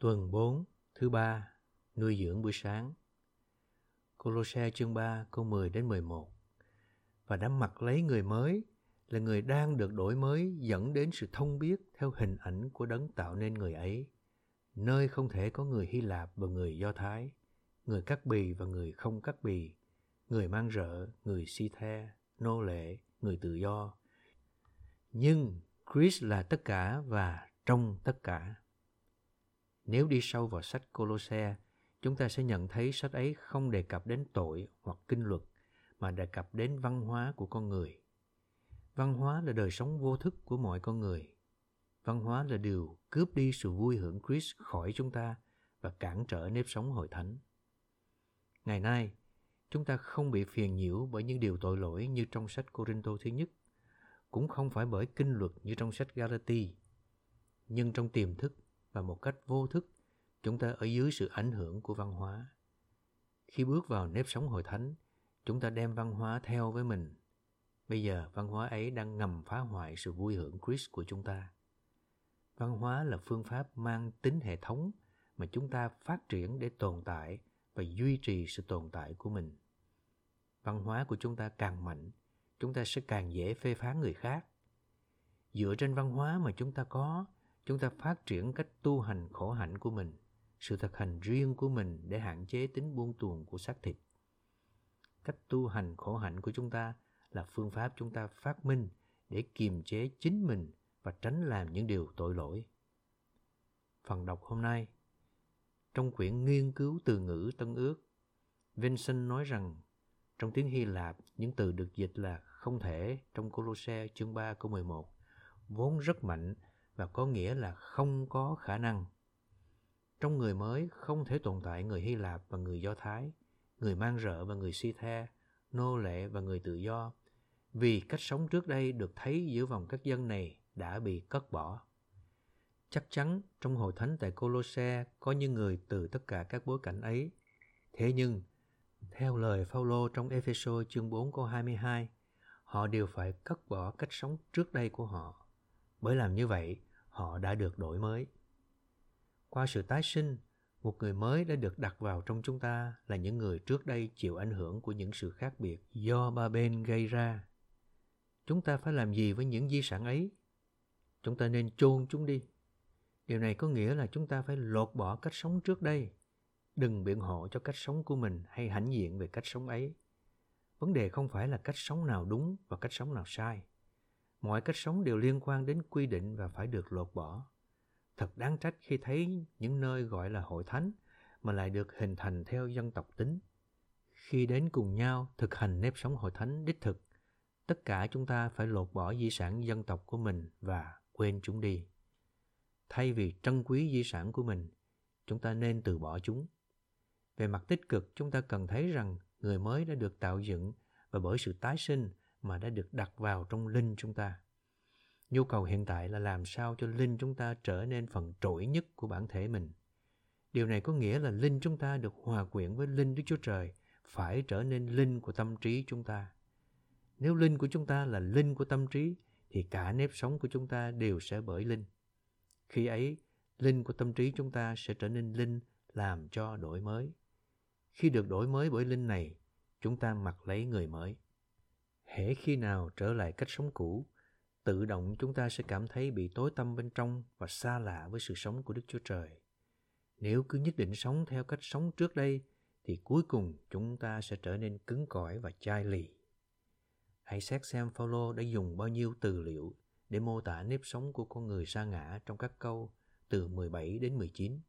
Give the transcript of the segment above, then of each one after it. Tuần 4, thứ 3, nuôi dưỡng buổi sáng. Cô-lô-se chương 3, câu 10 đến 11. Và đã mặc lấy người mới, là người đang được đổi mới dẫn đến sự thông biết theo hình ảnh của đấng tạo nên người ấy, nơi không thể có người Hy Lạp và người Do Thái, người cắt bì và người không cắt bì, người mang rợ, người Si-the, nô lệ, người tự do. Nhưng Christ là tất cả và trong tất cả. Nếu đi sâu vào sách Cô-lô-se, chúng ta sẽ nhận thấy sách ấy không đề cập đến tội hoặc kinh luật, mà đề cập đến văn hóa của con người. Văn hóa là đời sống vô thức của mọi con người. Văn hóa là điều cướp đi sự vui hưởng Christ khỏi chúng ta và cản trở nếp sống hội thánh. Ngày nay, chúng ta không bị phiền nhiễu bởi những điều tội lỗi như trong sách Corinto thứ nhất, cũng không phải bởi kinh luật như trong sách Galati. Nhưng trong tiềm thức và một cách vô thức, chúng ta ở dưới sự ảnh hưởng của văn hóa. Khi bước vào nếp sống hội thánh, chúng ta đem văn hóa theo với mình. Bây giờ, văn hóa ấy đang ngầm phá hoại sự vui hưởng Christ của chúng ta. Văn hóa là phương pháp mang tính hệ thống mà chúng ta phát triển để tồn tại và duy trì sự tồn tại của mình. Văn hóa của chúng ta càng mạnh, chúng ta sẽ càng dễ phê phán người khác. Dựa trên văn hóa mà chúng ta có, chúng ta phát triển cách tu hành khổ hạnh của mình, sự thực hành riêng của mình để hạn chế tính buông tuồng của xác thịt. Cách tu hành khổ hạnh của chúng ta là phương pháp chúng ta phát minh để kiềm chế chính mình và tránh làm những điều tội lỗi. Phần đọc hôm nay, trong quyển nghiên cứu từ ngữ Tân Ước, Vincent nói rằng trong tiếng Hy Lạp, những từ được dịch là không thể trong Cô-lô-se chương 3 câu 11 vốn rất mạnh và có nghĩa là không có khả năng. Trong người mới không thể tồn tại người Hy Lạp và người Do Thái, người mang rợ và người Si-the, nô lệ và người tự do, vì cách sống trước đây được thấy giữa vòng các dân này đã bị cất bỏ. Chắc chắn trong hội thánh tại Cô-lô-se có những người từ tất cả các bối cảnh ấy. Thế nhưng, theo lời Phao-lô trong Ê-phê-sô chương 4 câu 22, họ đều phải cất bỏ cách sống trước đây của họ. Bởi làm như vậy, họ đã được đổi mới. Qua sự tái sinh, một người mới đã được đặt vào trong chúng ta là những người trước đây chịu ảnh hưởng của những sự khác biệt do ba bên gây ra. Chúng ta phải làm gì với những di sản ấy? Chúng ta nên chôn chúng đi. Điều này có nghĩa là chúng ta phải lột bỏ cách sống trước đây. Đừng biện hộ cho cách sống của mình hay hãnh diện về cách sống ấy. Vấn đề không phải là cách sống nào đúng và cách sống nào sai. Mọi cách sống đều liên quan đến quy định và phải được lột bỏ. Thật đáng trách khi thấy những nơi gọi là hội thánh mà lại được hình thành theo dân tộc tính. Khi đến cùng nhau thực hành nếp sống hội thánh đích thực, tất cả chúng ta phải lột bỏ di sản dân tộc của mình và quên chúng đi. Thay vì trân quý di sản của mình, chúng ta nên từ bỏ chúng. Về mặt tích cực, chúng ta cần thấy rằng người mới đã được tạo dựng và bởi sự tái sinh mà đã được đặt vào trong linh chúng ta. Nhu cầu hiện tại là làm sao cho linh chúng ta trở nên phần trỗi nhất của bản thể mình. Điều này có nghĩa là linh chúng ta được hòa quyện với linh Đức Chúa Trời, phải trở nên linh của tâm trí chúng ta. Nếu linh của chúng ta là linh của tâm trí, thì cả nếp sống của chúng ta đều sẽ bởi linh. Khi ấy, linh của tâm trí chúng ta sẽ trở nên linh làm cho đổi mới. Khi được đổi mới bởi linh này, chúng ta mặc lấy người mới. Hễ khi nào trở lại cách sống cũ, tự động chúng ta sẽ cảm thấy bị tối tăm bên trong và xa lạ với sự sống của Đức Chúa Trời. Nếu cứ nhất định sống theo cách sống trước đây, thì cuối cùng chúng ta sẽ trở nên cứng cỏi và chai lì. Hãy xét xem Phao-lô đã dùng bao nhiêu từ liệu để mô tả nếp sống của con người sa ngã trong các câu từ 17 đến 19.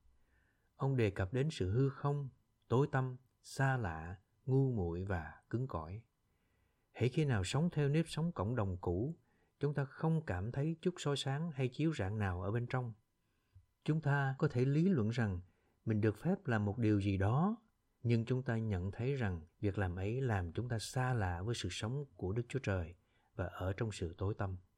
Ông đề cập đến sự hư không, tối tăm, xa lạ, ngu muội và cứng cỏi. Hễ khi nào sống theo nếp sống cộng đồng cũ, chúng ta không cảm thấy chút soi sáng hay chiếu rạng nào ở bên trong. Chúng ta có thể lý luận rằng mình được phép làm một điều gì đó, nhưng chúng ta nhận thấy rằng việc làm ấy làm chúng ta xa lạ với sự sống của Đức Chúa Trời và ở trong sự tối tăm.